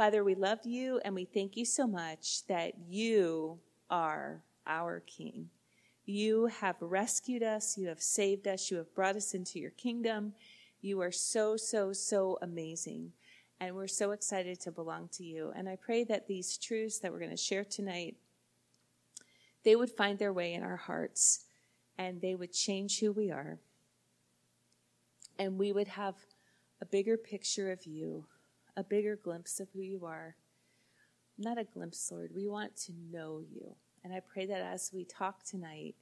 Father, we love you and we thank you so much that you are our King. You have rescued us. You have saved us. You have brought us into your kingdom. You are so, so, so amazing. And we're so excited to belong to you. And I pray that these truths that we're going to share tonight, they would find their way in our hearts and they would change who we are. And we would have a bigger picture of you, a bigger glimpse of who you are. Not a glimpse, Lord. We want to know you. And I pray that as we talk tonight,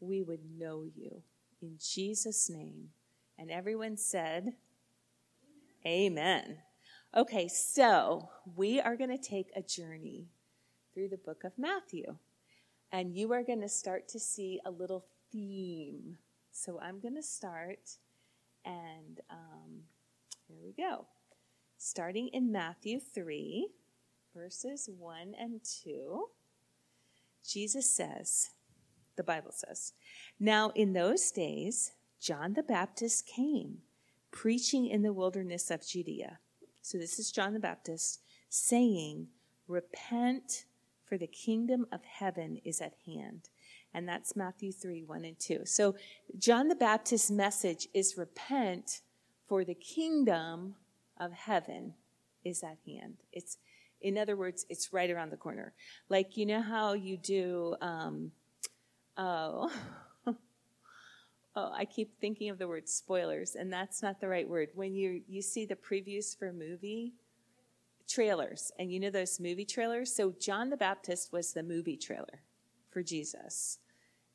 we would know you. In Jesus' name. And everyone said, Amen. Okay, so we are going to take a journey through the book of Matthew. And you are going to start to see a little theme. So I'm going to start, and here we go. Starting in Matthew 3, verses 1 and 2, Jesus says, the Bible says, "Now in those days, John the Baptist came, preaching in the wilderness of Judea." So this is John the Baptist saying, "Repent, for the kingdom of heaven is at hand." And that's Matthew 3, 1 and 2. So John the Baptist's message is repent, for the kingdom of heaven is at hand. It's, in other words, it's right around the corner. Like, you know how you do, I keep thinking of the word spoilers, and that's not the right word. When you see the previews for movie trailers, and you know those movie trailers? So John the Baptist was the movie trailer for Jesus.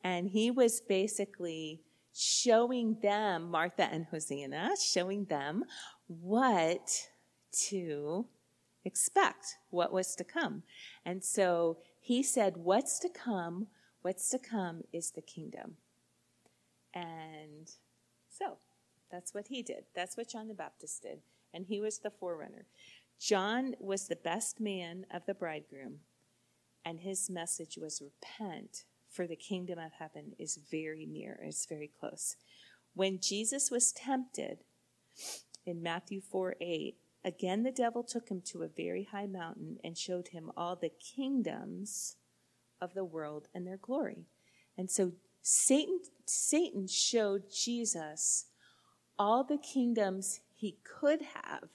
And he was basically showing them, Martha and Hosanna, showing them what to expect, what was to come. And so he said, what's to come is the kingdom. And so that's what he did. That's what John the Baptist did. And he was the forerunner. John was the best man of the bridegroom. And his message was repent, for the kingdom of heaven is very near. It's very close. When Jesus was tempted in Matthew 4:8, again the devil took him to a very high mountain and showed him all the kingdoms of the world and their glory. And so Satan showed Jesus all the kingdoms he could have,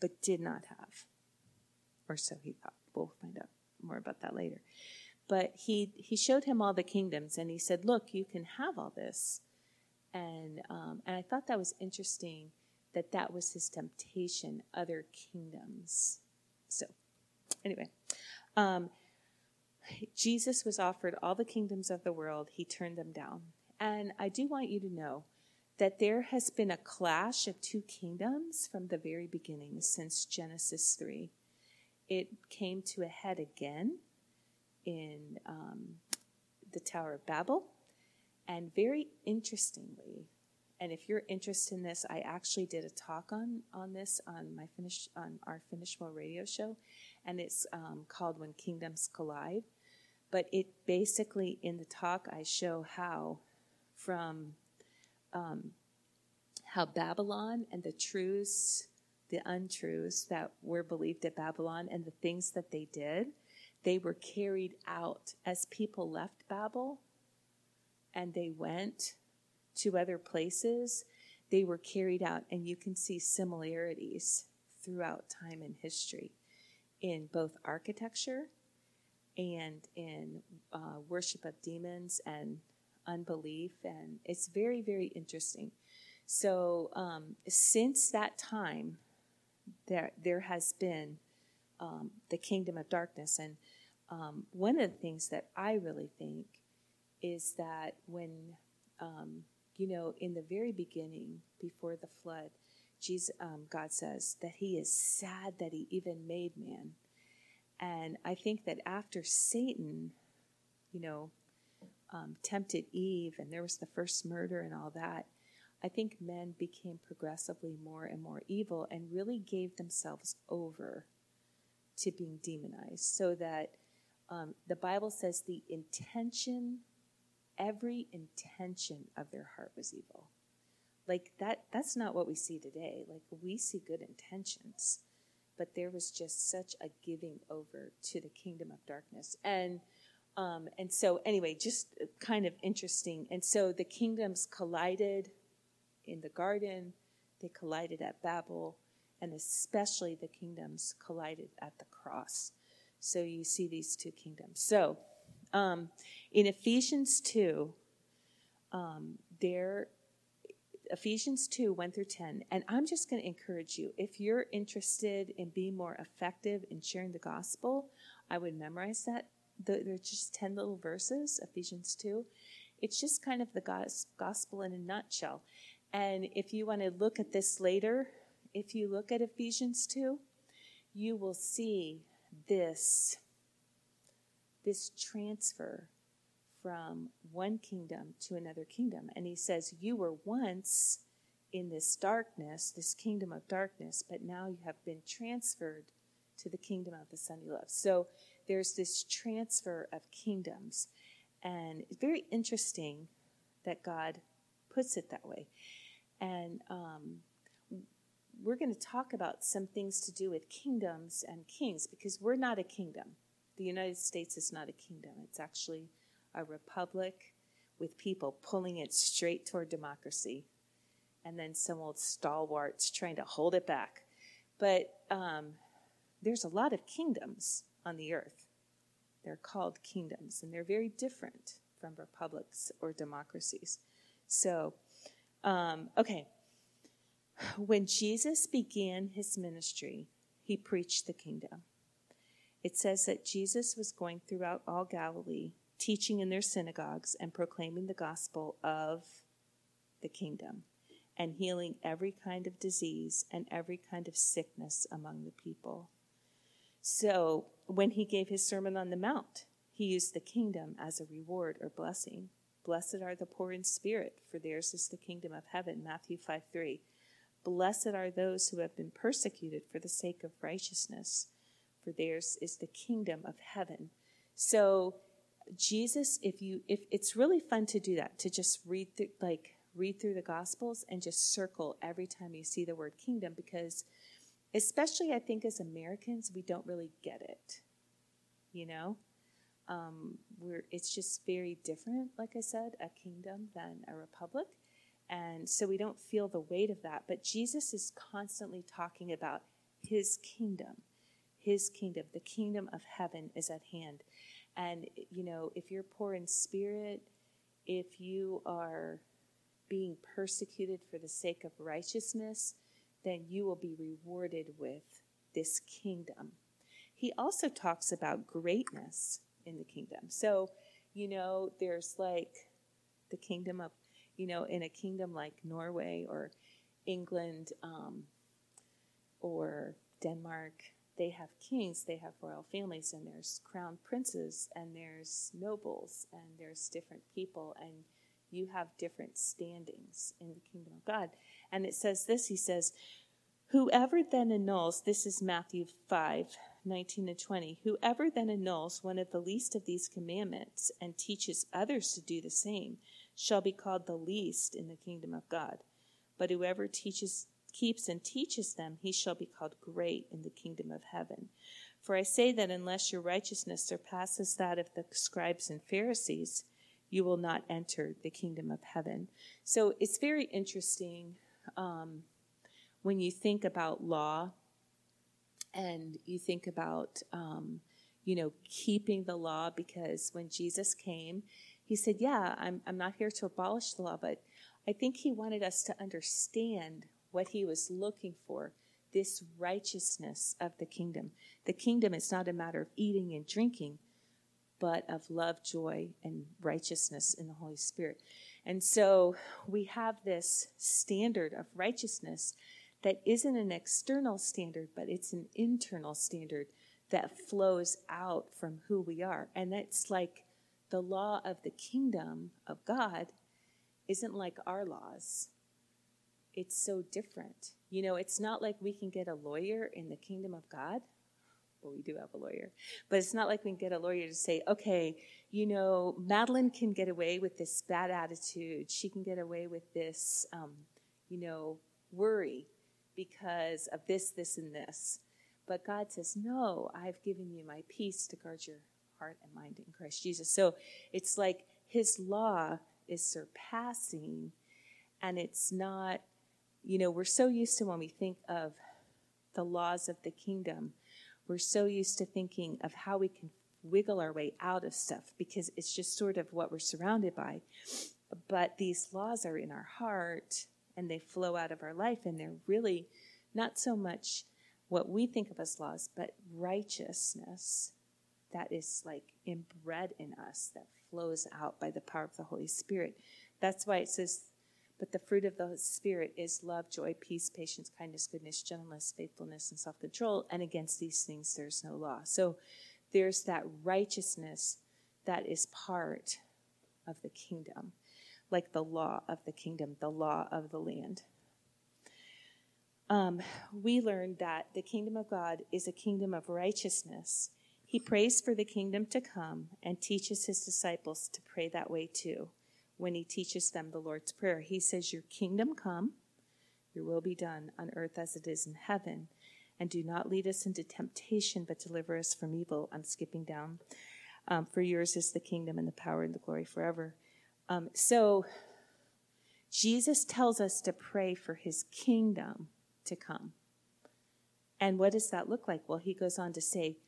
but did not have. Or so he thought. We'll find out more about that later. But he showed him all the kingdoms, and he said, look, you can have all this. And I thought that was interesting that that was his temptation, other kingdoms. So anyway, Jesus was offered all the kingdoms of the world. He turned them down. And I do want you to know that there has been a clash of two kingdoms from the very beginning, since Genesis 3. It came to a head again in the Tower of Babel. And very interestingly, and if you're interested in this, I actually did a talk on this on our Finnish World radio show, and it's called When Kingdoms Collide. But it basically, in the talk, I show how from how Babylon and the truths, the untruths that were believed at Babylon and the things that they did, they were carried out as people left Babel and they went to other places. They were carried out, and you can see similarities throughout time and history in both architecture and in worship of demons and unbelief. And it's very, very interesting. So since that time, there has been the kingdom of darkness. And one of the things that I really think is that when, in the very beginning, before the flood, God says that he is sad that he even made man. And I think that after Satan, tempted Eve, and there was the first murder and all that, I think men became progressively more and more evil and really gave themselves over to being demonized. So that the Bible says every intention of their heart was evil. Like that's not what we see today. Like, we see good intentions, but there was just such a giving over to the kingdom of darkness. And so anyway, just kind of interesting. And so the kingdoms collided in the garden, they collided at Babel, and especially the kingdoms collided at the cross. So you see these two kingdoms. So in Ephesians 2, Ephesians 2, 1 through 10, and I'm just going to encourage you, if you're interested in being more effective in sharing the gospel, I would memorize that. There are just 10 little verses, Ephesians 2. It's just kind of the gospel in a nutshell. And if you want to look at this later, if you look at Ephesians 2, you will see this transfer from one kingdom to another kingdom. And he says, you were once in this darkness, this kingdom of darkness, but now you have been transferred to the kingdom of the Son you love. So there's this transfer of kingdoms. And it's very interesting that God puts it that way. And we're going to talk about some things to do with kingdoms and kings, because we're not a kingdom. The United States is not a kingdom. It's actually a republic with people pulling it straight toward democracy, and then some old stalwarts trying to hold it back. But there's a lot of kingdoms on the earth. They're called kingdoms, and they're very different from republics or democracies. So, okay. When Jesus began his ministry, he preached the kingdom. It says that Jesus was going throughout all Galilee, teaching in their synagogues and proclaiming the gospel of the kingdom and healing every kind of disease and every kind of sickness among the people. So when he gave his Sermon on the Mount, he used the kingdom as a reward or blessing. Blessed are the poor in spirit, for theirs is the kingdom of heaven, Matthew 5:3. Blessed are those who have been persecuted for the sake of righteousness, for theirs is the kingdom of heaven. So Jesus, if it's really fun to do that, to just read through the Gospels and just circle every time you see the word kingdom, because especially I think as Americans, we don't really get it, you know? It's just very different, like I said, a kingdom than a republic. And so we don't feel the weight of that. But Jesus is constantly talking about his kingdom, the kingdom of heaven is at hand. And, you know, if you're poor in spirit, if you are being persecuted for the sake of righteousness, then you will be rewarded with this kingdom. He also talks about greatness in the kingdom. So, you know, there's like the kingdom of, you know, in a kingdom like Norway or England or Denmark, they have kings, they have royal families, and there's crown princes, and there's nobles, and there's different people, and you have different standings in the kingdom of God. And it says this, he says, whoever then annuls, this is Matthew 5, 19 and 20, whoever then annuls one of the least of these commandments and teaches others to do the same shall be called the least in the kingdom of God. But whoever keeps and teaches them, he shall be called great in the kingdom of heaven. For I say that unless your righteousness surpasses that of the scribes and Pharisees, you will not enter the kingdom of heaven. So it's very interesting when you think about law and you think about, you know, keeping the law, because when Jesus came, he said, yeah, I'm not here to abolish the law, but I think he wanted us to understand what he was looking for, this righteousness of the kingdom. The kingdom is not a matter of eating and drinking, but of love, joy, and righteousness in the Holy Spirit. And so we have this standard of righteousness that isn't an external standard, but it's an internal standard that flows out from who we are. And that's like the law of the kingdom of God isn't like our laws. It's so different. You know, it's not like we can get a lawyer in the kingdom of God. Well, we do have a lawyer. But it's not like we can get a lawyer to say, okay, you know, Madeline can get away with this bad attitude. She can get away with this, you know, worry because of this, this, and this. But God says, no, I've given you my peace to guard your heart and mind in Christ Jesus. So it's like his law is surpassing, and it's not, you know, we're so used to when we think of the laws of the kingdom, we're so used to thinking of how we can wiggle our way out of stuff because it's just sort of what we're surrounded by. But these laws are in our heart and they flow out of our life, and they're really not so much what we think of as laws, but righteousness that is like inbred in us, that flows out by the power of the Holy Spirit. That's why it says, but the fruit of the Spirit is love, joy, peace, patience, kindness, goodness, gentleness, faithfulness, and self-control. And against these things there's no law. So there's that righteousness that is part of the kingdom, like the law of the kingdom, the law of the land. We learned that the kingdom of God is a kingdom of righteousness. He prays for the kingdom to come and teaches his disciples to pray that way too. When he teaches them the Lord's Prayer, he says, your kingdom come, your will be done on earth as it is in heaven. And do not lead us into temptation, but deliver us from evil. I'm skipping down. For yours is the kingdom and the power and the glory forever. So Jesus tells us to pray for his kingdom to come. And what does that look like? Well, he goes on to say,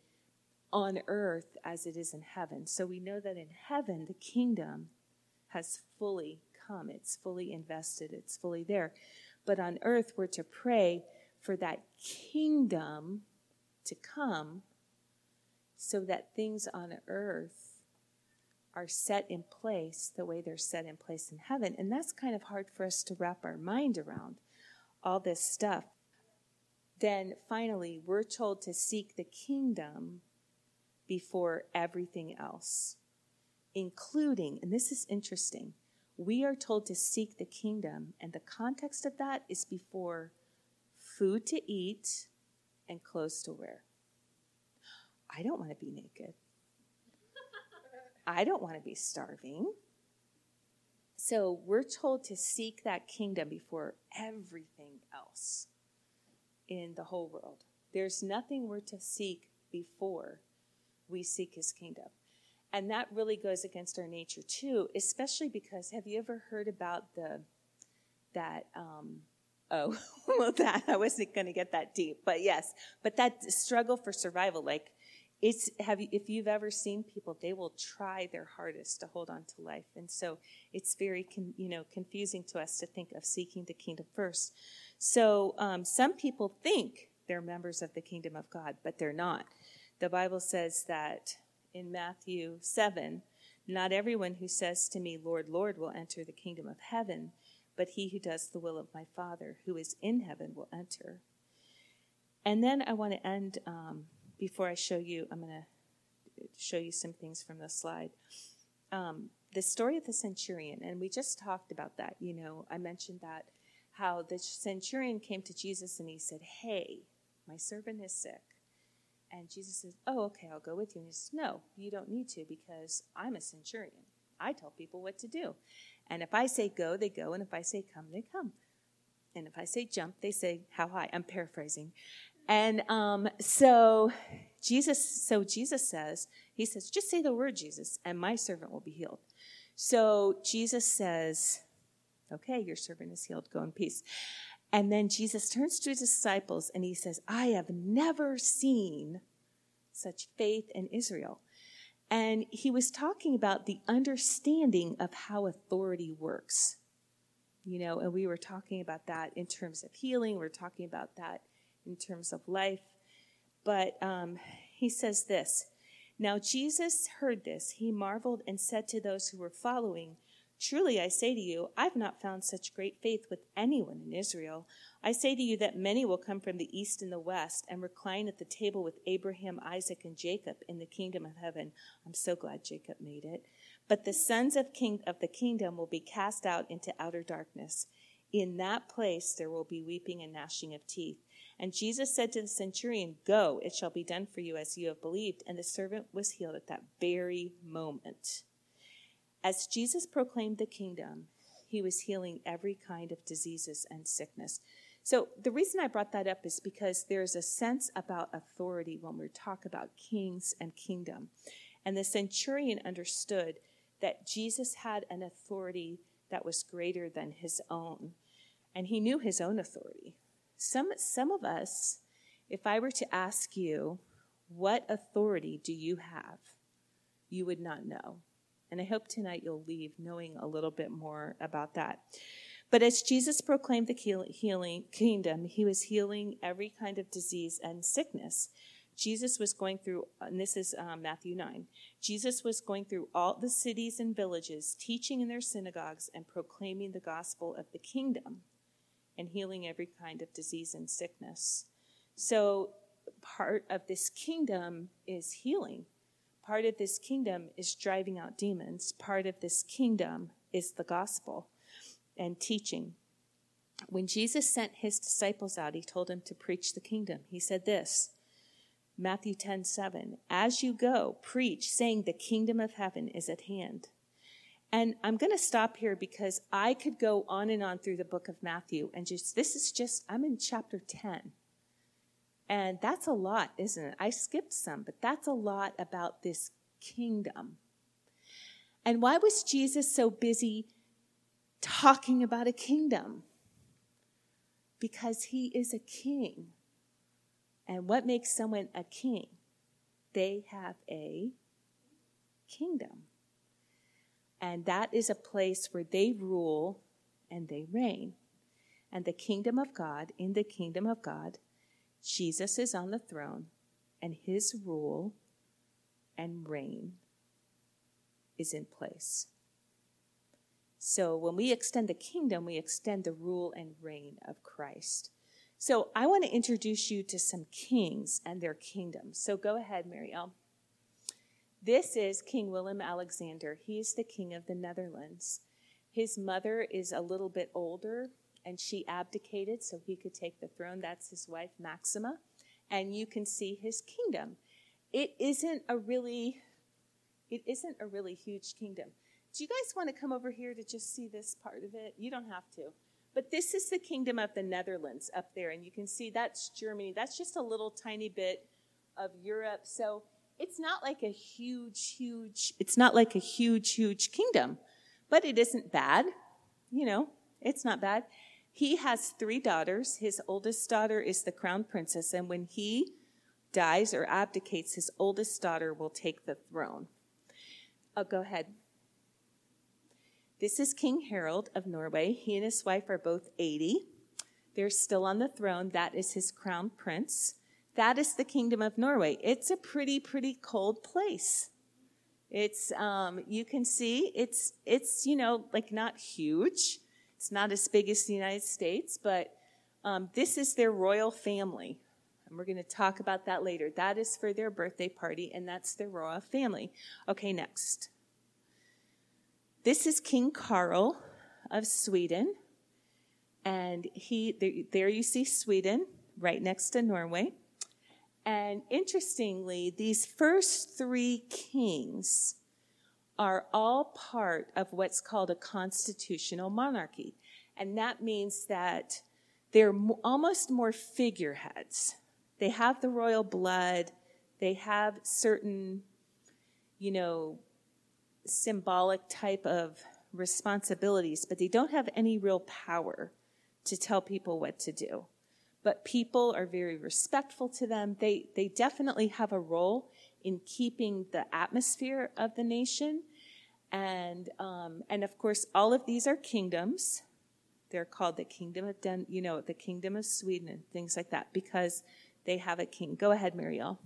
on earth as it is in heaven. So we know that in heaven, the kingdom has fully come. It's fully invested. It's fully there. But on earth, we're to pray for that kingdom to come so that things on earth are set in place the way they're set in place in heaven. And that's kind of hard for us to wrap our mind around, all this stuff. Then finally, we're told to seek the kingdom before everything else, including, and this is interesting, we are told to seek the kingdom, and the context of that is before food to eat and clothes to wear. I don't want to be naked. I don't want to be starving. So we're told to seek that kingdom before everything else in the whole world. There's nothing we're to seek before we seek his kingdom. And that really goes against our nature too, especially because, have you ever heard about oh, well, that I wasn't going to get that deep, but yes, but that struggle for survival, like if you've ever seen people, they will try their hardest to hold on to life, and so it's very confusing to us to think of seeking the kingdom first. So some people think they're members of the kingdom of God, but they're not. The Bible says that in Matthew 7, not everyone who says to me, Lord, Lord, will enter the kingdom of heaven, but he who does the will of my Father who is in heaven will enter. And then I want to end, before I show you, I'm going to show you some things from the slide. The story of the centurion, and we just talked about that. You know, I mentioned that, how the centurion came to Jesus and he said, hey, my servant is sick. And Jesus says, oh, okay, I'll go with you. And he says, no, you don't need to, because I'm a centurion. I tell people what to do. And if I say go, they go. And if I say come, they come. And if I say jump, they say how high. I'm paraphrasing. And Jesus says, just say the word, Jesus, and my servant will be healed. So Jesus says, okay, your servant is healed. Go in peace. And then Jesus turns to his disciples and he says, I have never seen such faith in Israel. And he was talking about the understanding of how authority works. You know, and we were talking about that in terms of healing. We're talking about that in terms of life. But he says this, now Jesus heard this. He marveled and said to those who were following, truly I say to you, I've not found such great faith with anyone in Israel. I say to you that many will come from the east and the west and recline at the table with Abraham, Isaac, and Jacob in the kingdom of heaven. I'm so glad Jacob made it. But the sons of the kingdom will be cast out into outer darkness. In that place there will be weeping and gnashing of teeth. And Jesus said to the centurion, go, it shall be done for you as you have believed. And the servant was healed at that very moment. As Jesus proclaimed the kingdom, he was healing every kind of diseases and sickness. So the reason I brought that up is because there's a sense about authority when we talk about kings and kingdom. And the centurion understood that Jesus had an authority that was greater than his own. And he knew his own authority. Some of us, if I were to ask you, what authority do you have? You would not know. And I hope tonight you'll leave knowing a little bit more about that. But as Jesus proclaimed the healing kingdom, he was healing every kind of disease and sickness. Jesus was going through, and this is Matthew 9, Jesus was going through all the cities and villages, teaching in their synagogues and proclaiming the gospel of the kingdom and healing every kind of disease and sickness. So part of this kingdom is healing. Part of this kingdom is driving out demons. Part of this kingdom is the gospel and teaching. When Jesus sent his disciples out, he told them to preach the kingdom. He said this, Matthew 10:7, as you go, preach, saying the kingdom of heaven is at hand. And I'm going to stop here because I could go on and on through the book of Matthew. And I'm in chapter 10. And that's a lot, isn't it? I skipped some, but that's a lot about this kingdom. And why was Jesus so busy talking about a kingdom? Because he is a king. And what makes someone a king? They have a kingdom. And that is a place where they rule and they reign. And the kingdom of God, in the kingdom of God, Jesus is on the throne, and his rule and reign is in place. So when we extend the kingdom, we extend the rule and reign of Christ. So I want to introduce you to some kings and their kingdoms. So go ahead, Marielle. This is King Willem-Alexander. He is the king of the Netherlands. His mother is a little bit older, and she abdicated so he could take the throne. That's his wife, Maxima. And you can see his kingdom. It isn't a really huge kingdom. Do you guys want to come over here to just see this part of it? You don't have to. But this is the kingdom of the Netherlands up there. And you can see that's Germany. That's just a little tiny bit of Europe. So it's not like a huge kingdom. But it isn't bad. You know, it's not bad. He has 3 daughters. His oldest daughter is the crown princess, and when he dies or abdicates, his oldest daughter will take the throne. Oh, go ahead. This is King Harald of Norway. He and his wife are both 80. They're still on the throne. That is his crown prince. That is the kingdom of Norway. It's a pretty cold place. It's, you can see, it's you know, like not huge. It's not as big as the United States, but this is their royal family. And we're going to talk about that later. That is for their birthday party, and that's their royal family. Okay, next. This is King Karl of Sweden. And there you see Sweden, right next to Norway. And interestingly, these first 3 kings are all part of what's called a constitutional monarchy. And that means that they're almost more figureheads. They have the royal blood. They have certain, you know, symbolic type of responsibilities, but they don't have any real power to tell people what to do. But people are very respectful to them. They definitely have a role in keeping the atmosphere of the nation. And of course, all of these are kingdoms. They're called the kingdom of the kingdom of Sweden and things like that because they have a king. Go ahead, Marielle.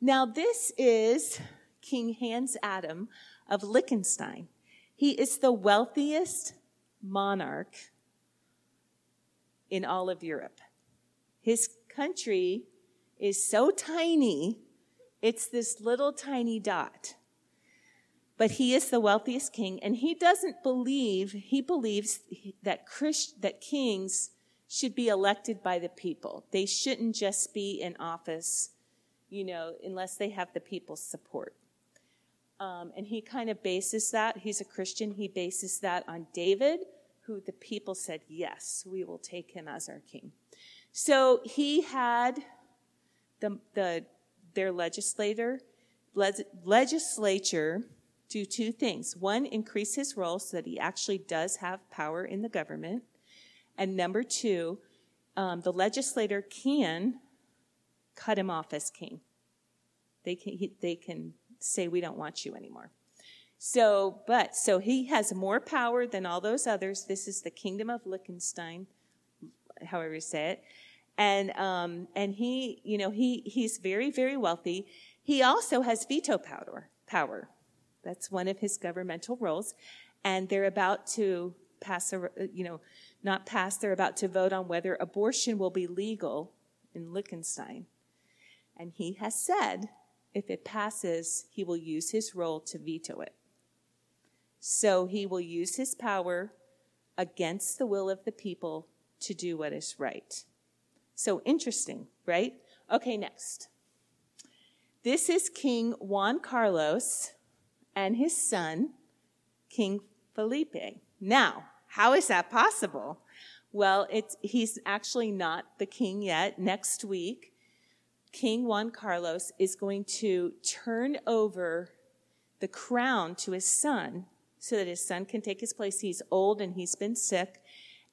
Now, this is King Hans Adam of Liechtenstein. He is the wealthiest monarch in all of Europe. His country is so tiny. It's this little tiny dot. But he is the wealthiest king, and he believes that kings should be elected by the people. They shouldn't just be in office, you know, unless they have the people's support. And he kind of bases that. He's a Christian. He bases that on David, who the people said, yes, we will take him as our king. So he had their legislature do two things. One, increase his role so that he actually does have power in the government. And number two, the legislator can cut him off as king. They can say, we don't want you anymore. So he has more power than all those others. This is the kingdom of Liechtenstein, however you say it. And he, you know, he's very, very wealthy. He also has veto power. That's one of his governmental roles. And they're about to they're about to vote on whether abortion will be legal in Liechtenstein. And he has said, if it passes, he will use his role to veto it. So he will use his power against the will of the people to do what is right. So interesting, right? Okay, next. This is King Juan Carlos and his son, King Felipe. Now, how is that possible? Well, he's actually not the king yet. Next week, King Juan Carlos is going to turn over the crown to his son so that his son can take his place. He's old and he's been sick,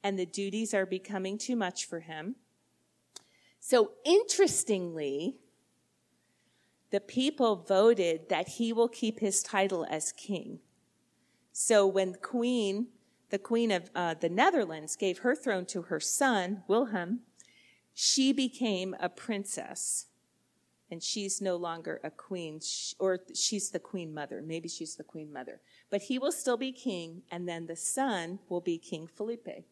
and the duties are becoming too much for him. So interestingly, the people voted that he will keep his title as king. So when the queen of the Netherlands gave her throne to her son, Wilhelm, she became a princess, and she's no longer a queen, or she's the queen mother. Maybe she's the queen mother. But he will still be king, and then the son will be King Felipe.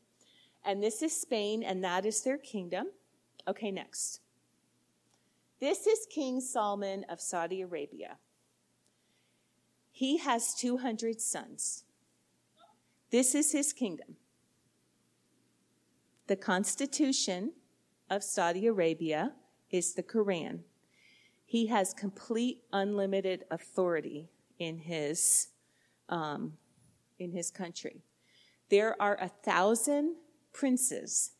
And this is Spain, and that is their kingdom. Okay, next. This is King Salman of Saudi Arabia. He has 200 sons. This is his kingdom. The constitution of Saudi Arabia is the Quran. He has complete unlimited authority in his country. There are 1,000 princes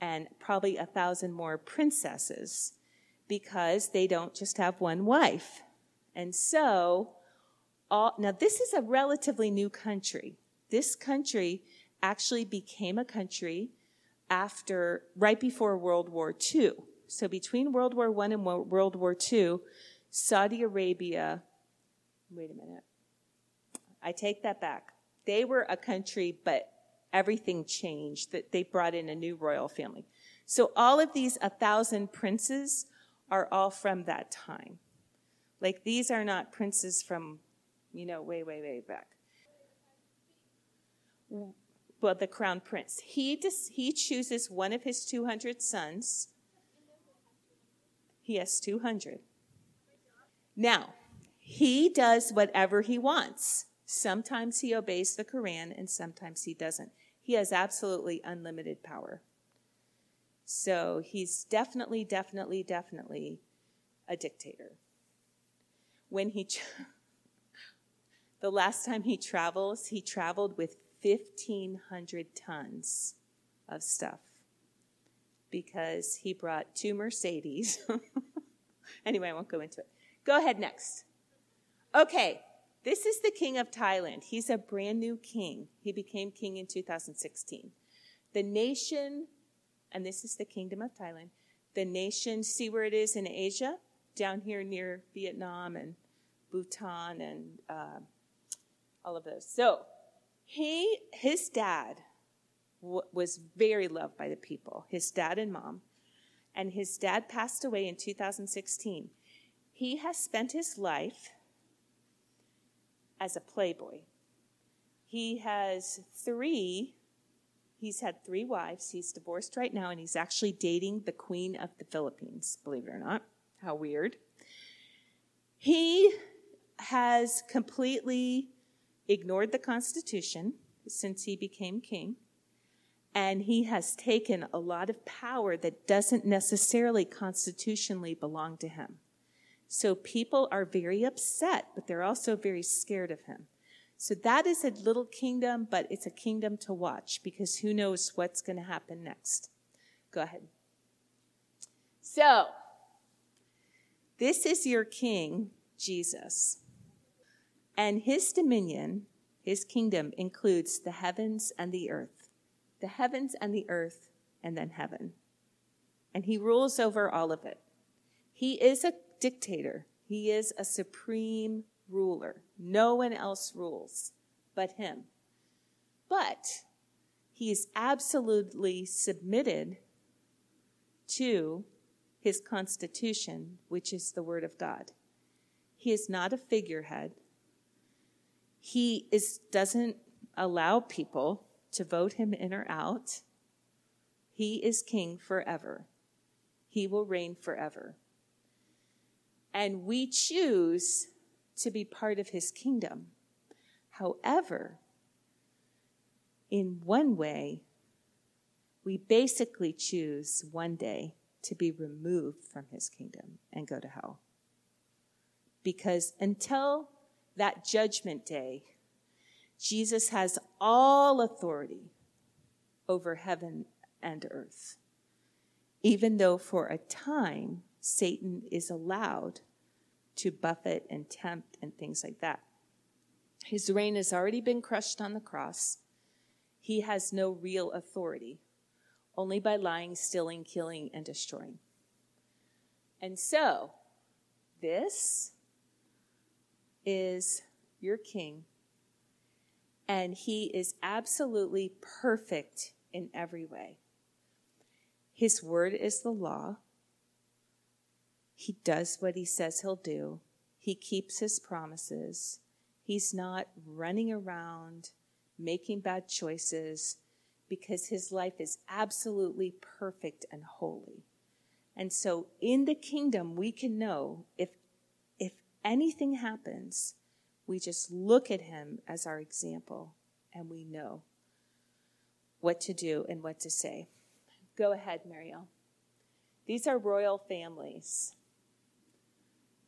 and probably 1,000 more princesses because they don't just have one wife. And so, now this is a relatively new country. This country actually became a country right before World War II. So between World War I and World War II, Saudi Arabia, wait a minute, I take that back. They were a country, but everything changed. That they brought in a new royal family. So all of these 1,000 princes are all from that time. Like, these are not princes from, way, way, way back. Well, the crown prince. He chooses one of his 200 sons. He has 200. Now, he does whatever he wants. Sometimes he obeys the Quran, and sometimes he doesn't. He has absolutely unlimited power. So he's definitely, definitely, definitely a dictator. When the last time he traveled with 1,500 tons of stuff because he brought 2 Mercedes. Anyway, I won't go into it. Go ahead, next. Okay, this is the king of Thailand. He's a brand new king. He became king in 2016. The nation, and this is the kingdom of Thailand, the nation, see where it is in Asia? Down here near Vietnam and Bhutan and all of those. So, his dad was very loved by the people, his dad and mom, and his dad passed away in 2016. He has spent his life as a playboy. He's had 3 wives, he's divorced right now, and he's actually dating the queen of the Philippines, believe it or not. How weird. He has completely ignored the Constitution since he became king, and he has taken a lot of power that doesn't necessarily constitutionally belong to him. So people are very upset, but they're also very scared of him. So that is a little kingdom, but it's a kingdom to watch because who knows what's going to happen next. Go ahead. So, this is your king, Jesus. And his dominion, his kingdom, includes the heavens and the earth. The heavens and the earth, and then heaven. And he rules over all of it. He is a dictator. He is a supreme ruler. No one else rules but him. But he is absolutely submitted to his constitution, which is the word of God. He is not a figurehead. He doesn't allow people to vote him in or out. He is king forever. He will reign forever. And we choose to be part of his kingdom. However, in one way, we basically choose one day to be removed from his kingdom and go to hell. Because until that judgment day, Jesus has all authority over heaven and earth. Even though for a time, Satan is allowed to buffet and tempt and things like that. His reign has already been crushed on the cross. He has no real authority, only by lying, stealing, killing, and destroying. And so, this is your king, and he is absolutely perfect in every way. His word is the law. He does what he says he'll do. He keeps his promises. He's not running around, making bad choices, because his life is absolutely perfect and holy. And so in the kingdom, we can know if anything happens, we just look at him as our example, and we know what to do and what to say. Go ahead, Marielle. These are royal families.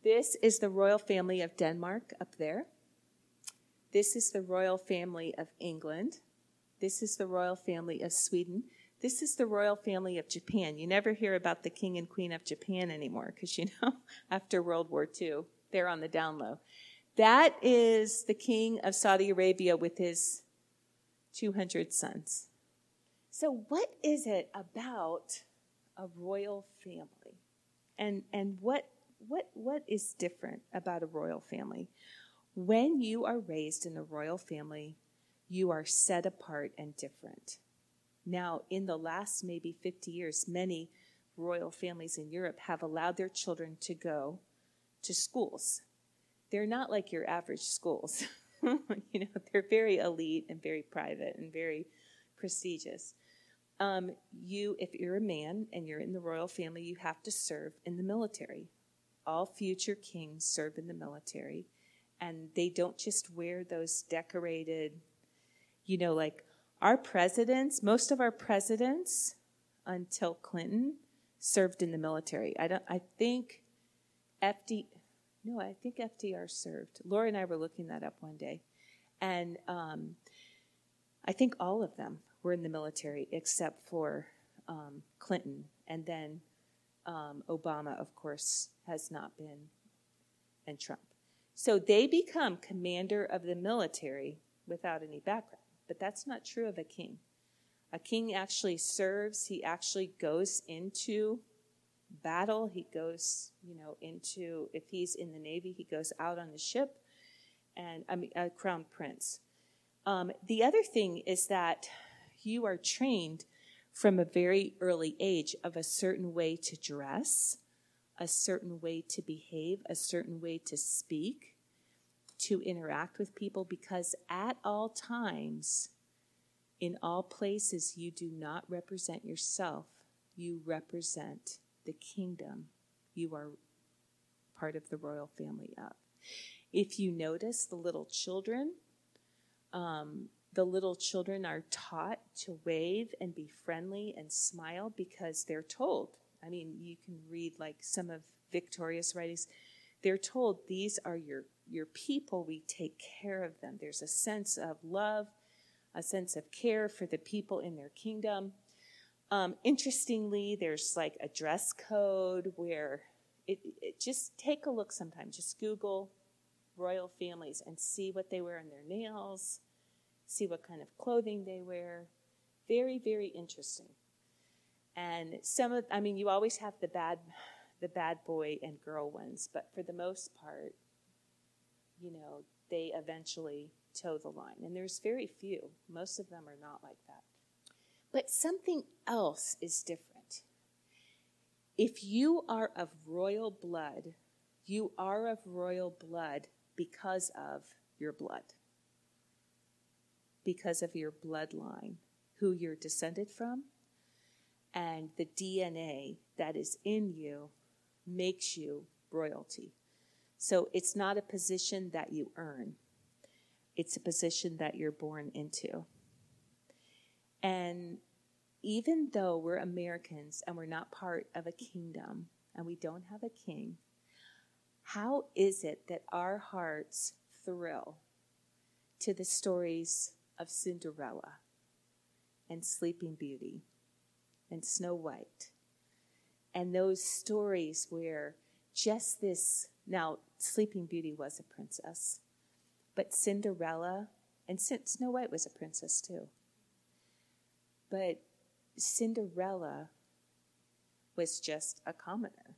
This is the royal family of Denmark up there. This is the royal family of England. This is the royal family of Sweden. This is the royal family of Japan. You never hear about the king and queen of Japan anymore because, after World War II, they're on the down low. That is the king of Saudi Arabia with his 200 sons. So what is it about a royal family? And what is different about a royal family? When you are raised in a royal family, you are set apart and different. Now, in the last maybe 50 years, many royal families in Europe have allowed their children to go to schools. They're not like your average schools. They're very elite and very private and very prestigious. If you're a man and you're in the royal family, you have to serve in the military. All future kings serve in the military. And they don't just wear those decorated, like our presidents, most of our presidents until Clinton served in the military. I think FDR served. Laura and I were looking that up one day. And I think all of them were in the military except for Clinton. And then Obama, of course, has not been, and Trump. So they become commander of the military without any background. But that's not true of a king. A king actually serves. He actually goes into battle. He goes, if he's in the Navy, he goes out on the ship. And a crown prince. The other thing is that you are trained from a very early age of a certain way to dress, a certain way to behave, a certain way to speak, to interact with people, because at all times, in all places, you do not represent yourself. You represent the kingdom. You are part of the royal family up. If you notice, the little children are taught to wave and be friendly and smile because they're told. You can read some of Victoria's writings. They're told these are your your people, we take care of them. There's a sense of love, a sense of care for the people in their kingdom. Interestingly, there's like a dress code where it just take a look sometime. Just Google royal families and see what they wear on their nails, see what kind of clothing they wear. Very, very interesting. And you always have the bad boy and girl ones, but for the most part, you know, they eventually toe the line. And there's very few. Most of them are not like that. But something else is different. If you are of royal blood, you are of royal blood because of your blood, because of your bloodline, who you're descended from, and the DNA that is in you makes you royalty. So it's not a position that you earn. It's a position that you're born into. And even though we're Americans and we're not part of a kingdom and we don't have a king, how is it that our hearts thrill to the stories of Cinderella and Sleeping Beauty and Snow White and those stories where just this... Now, Sleeping Beauty was a princess, but Cinderella, and Snow White was a princess too, but Cinderella was just a commoner.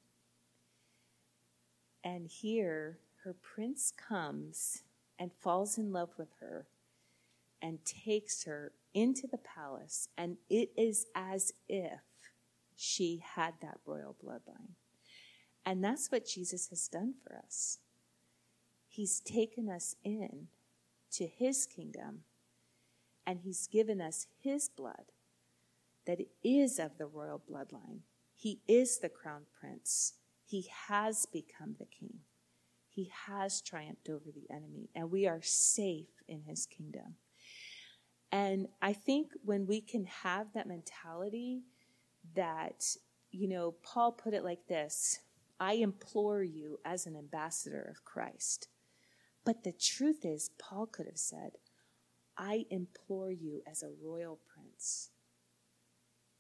And here, her prince comes and falls in love with her and takes her into the palace, and it is as if she had that royal bloodline. And that's what Jesus has done for us. He's taken us in to his kingdom, and he's given us his blood that is of the royal bloodline. He is the crown prince. He has become the king. He has triumphed over the enemy, and we are safe in his kingdom. And I think when we can have that mentality that, you know, Paul put it like this, I implore you as an ambassador of Christ. But the truth is, Paul could have said, I implore you as a royal prince.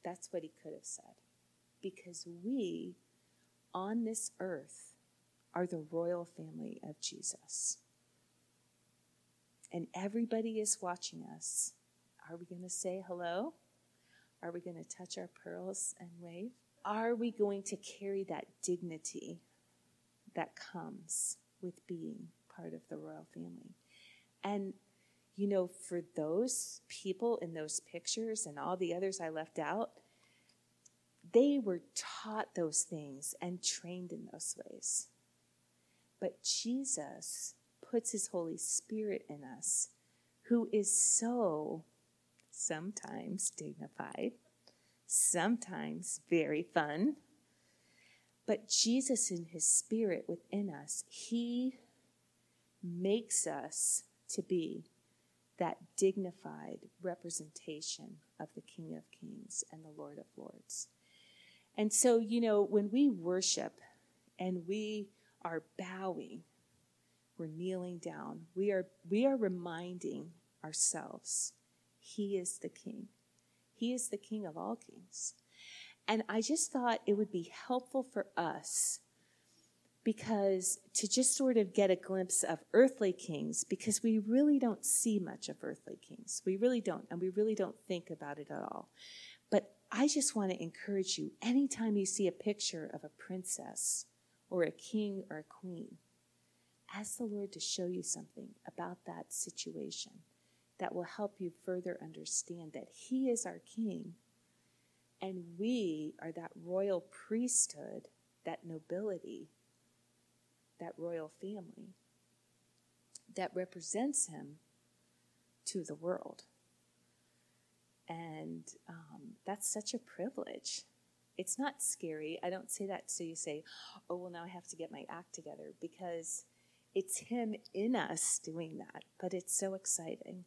That's what he could have said. Because we, on this earth, are the royal family of Jesus. And everybody is watching us. Are we going to say hello? Are we going to touch our pearls and wave? Are we going to carry that dignity that comes with being part of the royal family? And, you know, for those people in those pictures and all the others I left out, they were taught those things and trained in those ways. But Jesus puts his Holy Spirit in us, who is so sometimes dignified, sometimes very fun. But Jesus in his spirit within us, he makes us to be that dignified representation of the King of Kings and the Lord of Lords. And so, you know, when we worship and we are bowing, we're kneeling down, we are reminding ourselves, he is the king. He is the King of all kings. And I just thought it would be helpful for us because to just sort of get a glimpse of earthly kings, because we really don't see much of earthly kings. We really don't, and we really don't think about it at all. But I just want to encourage you, anytime you see a picture of a princess or a king or a queen, ask the Lord to show you something about that situation that will help you further understand that he is our king and we are that royal priesthood, that nobility, that royal family that represents him to the world. And that's such a privilege. It's not scary. I don't say that so you say, oh, well, now I have to get my act together, because it's him in us doing that. But it's so exciting.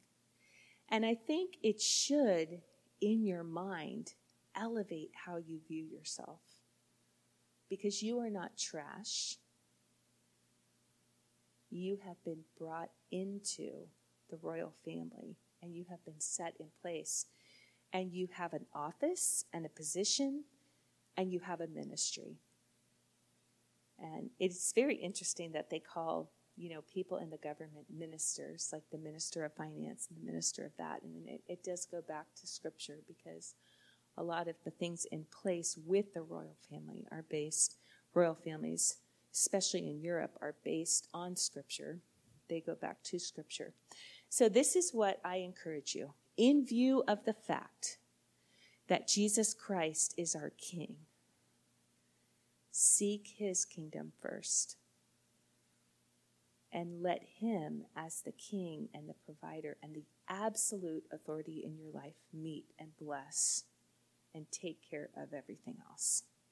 And I think it should, in your mind, elevate how you view yourself. Because you are not trash. you have been brought into the royal family and you have been set in place. And you have an office and a position and you have a ministry. And it's very interesting that they call, people in the government ministers, like the minister of finance and the minister of that. And it does go back to scripture, because a lot of the things in place with the royal family are based, royal families, especially in Europe, are based on scripture. They go back to scripture. So this is what I encourage you. In view of the fact that Jesus Christ is our King, seek his kingdom first and let him, as the King and the provider and the absolute authority in your life, meet and bless and take care of everything else.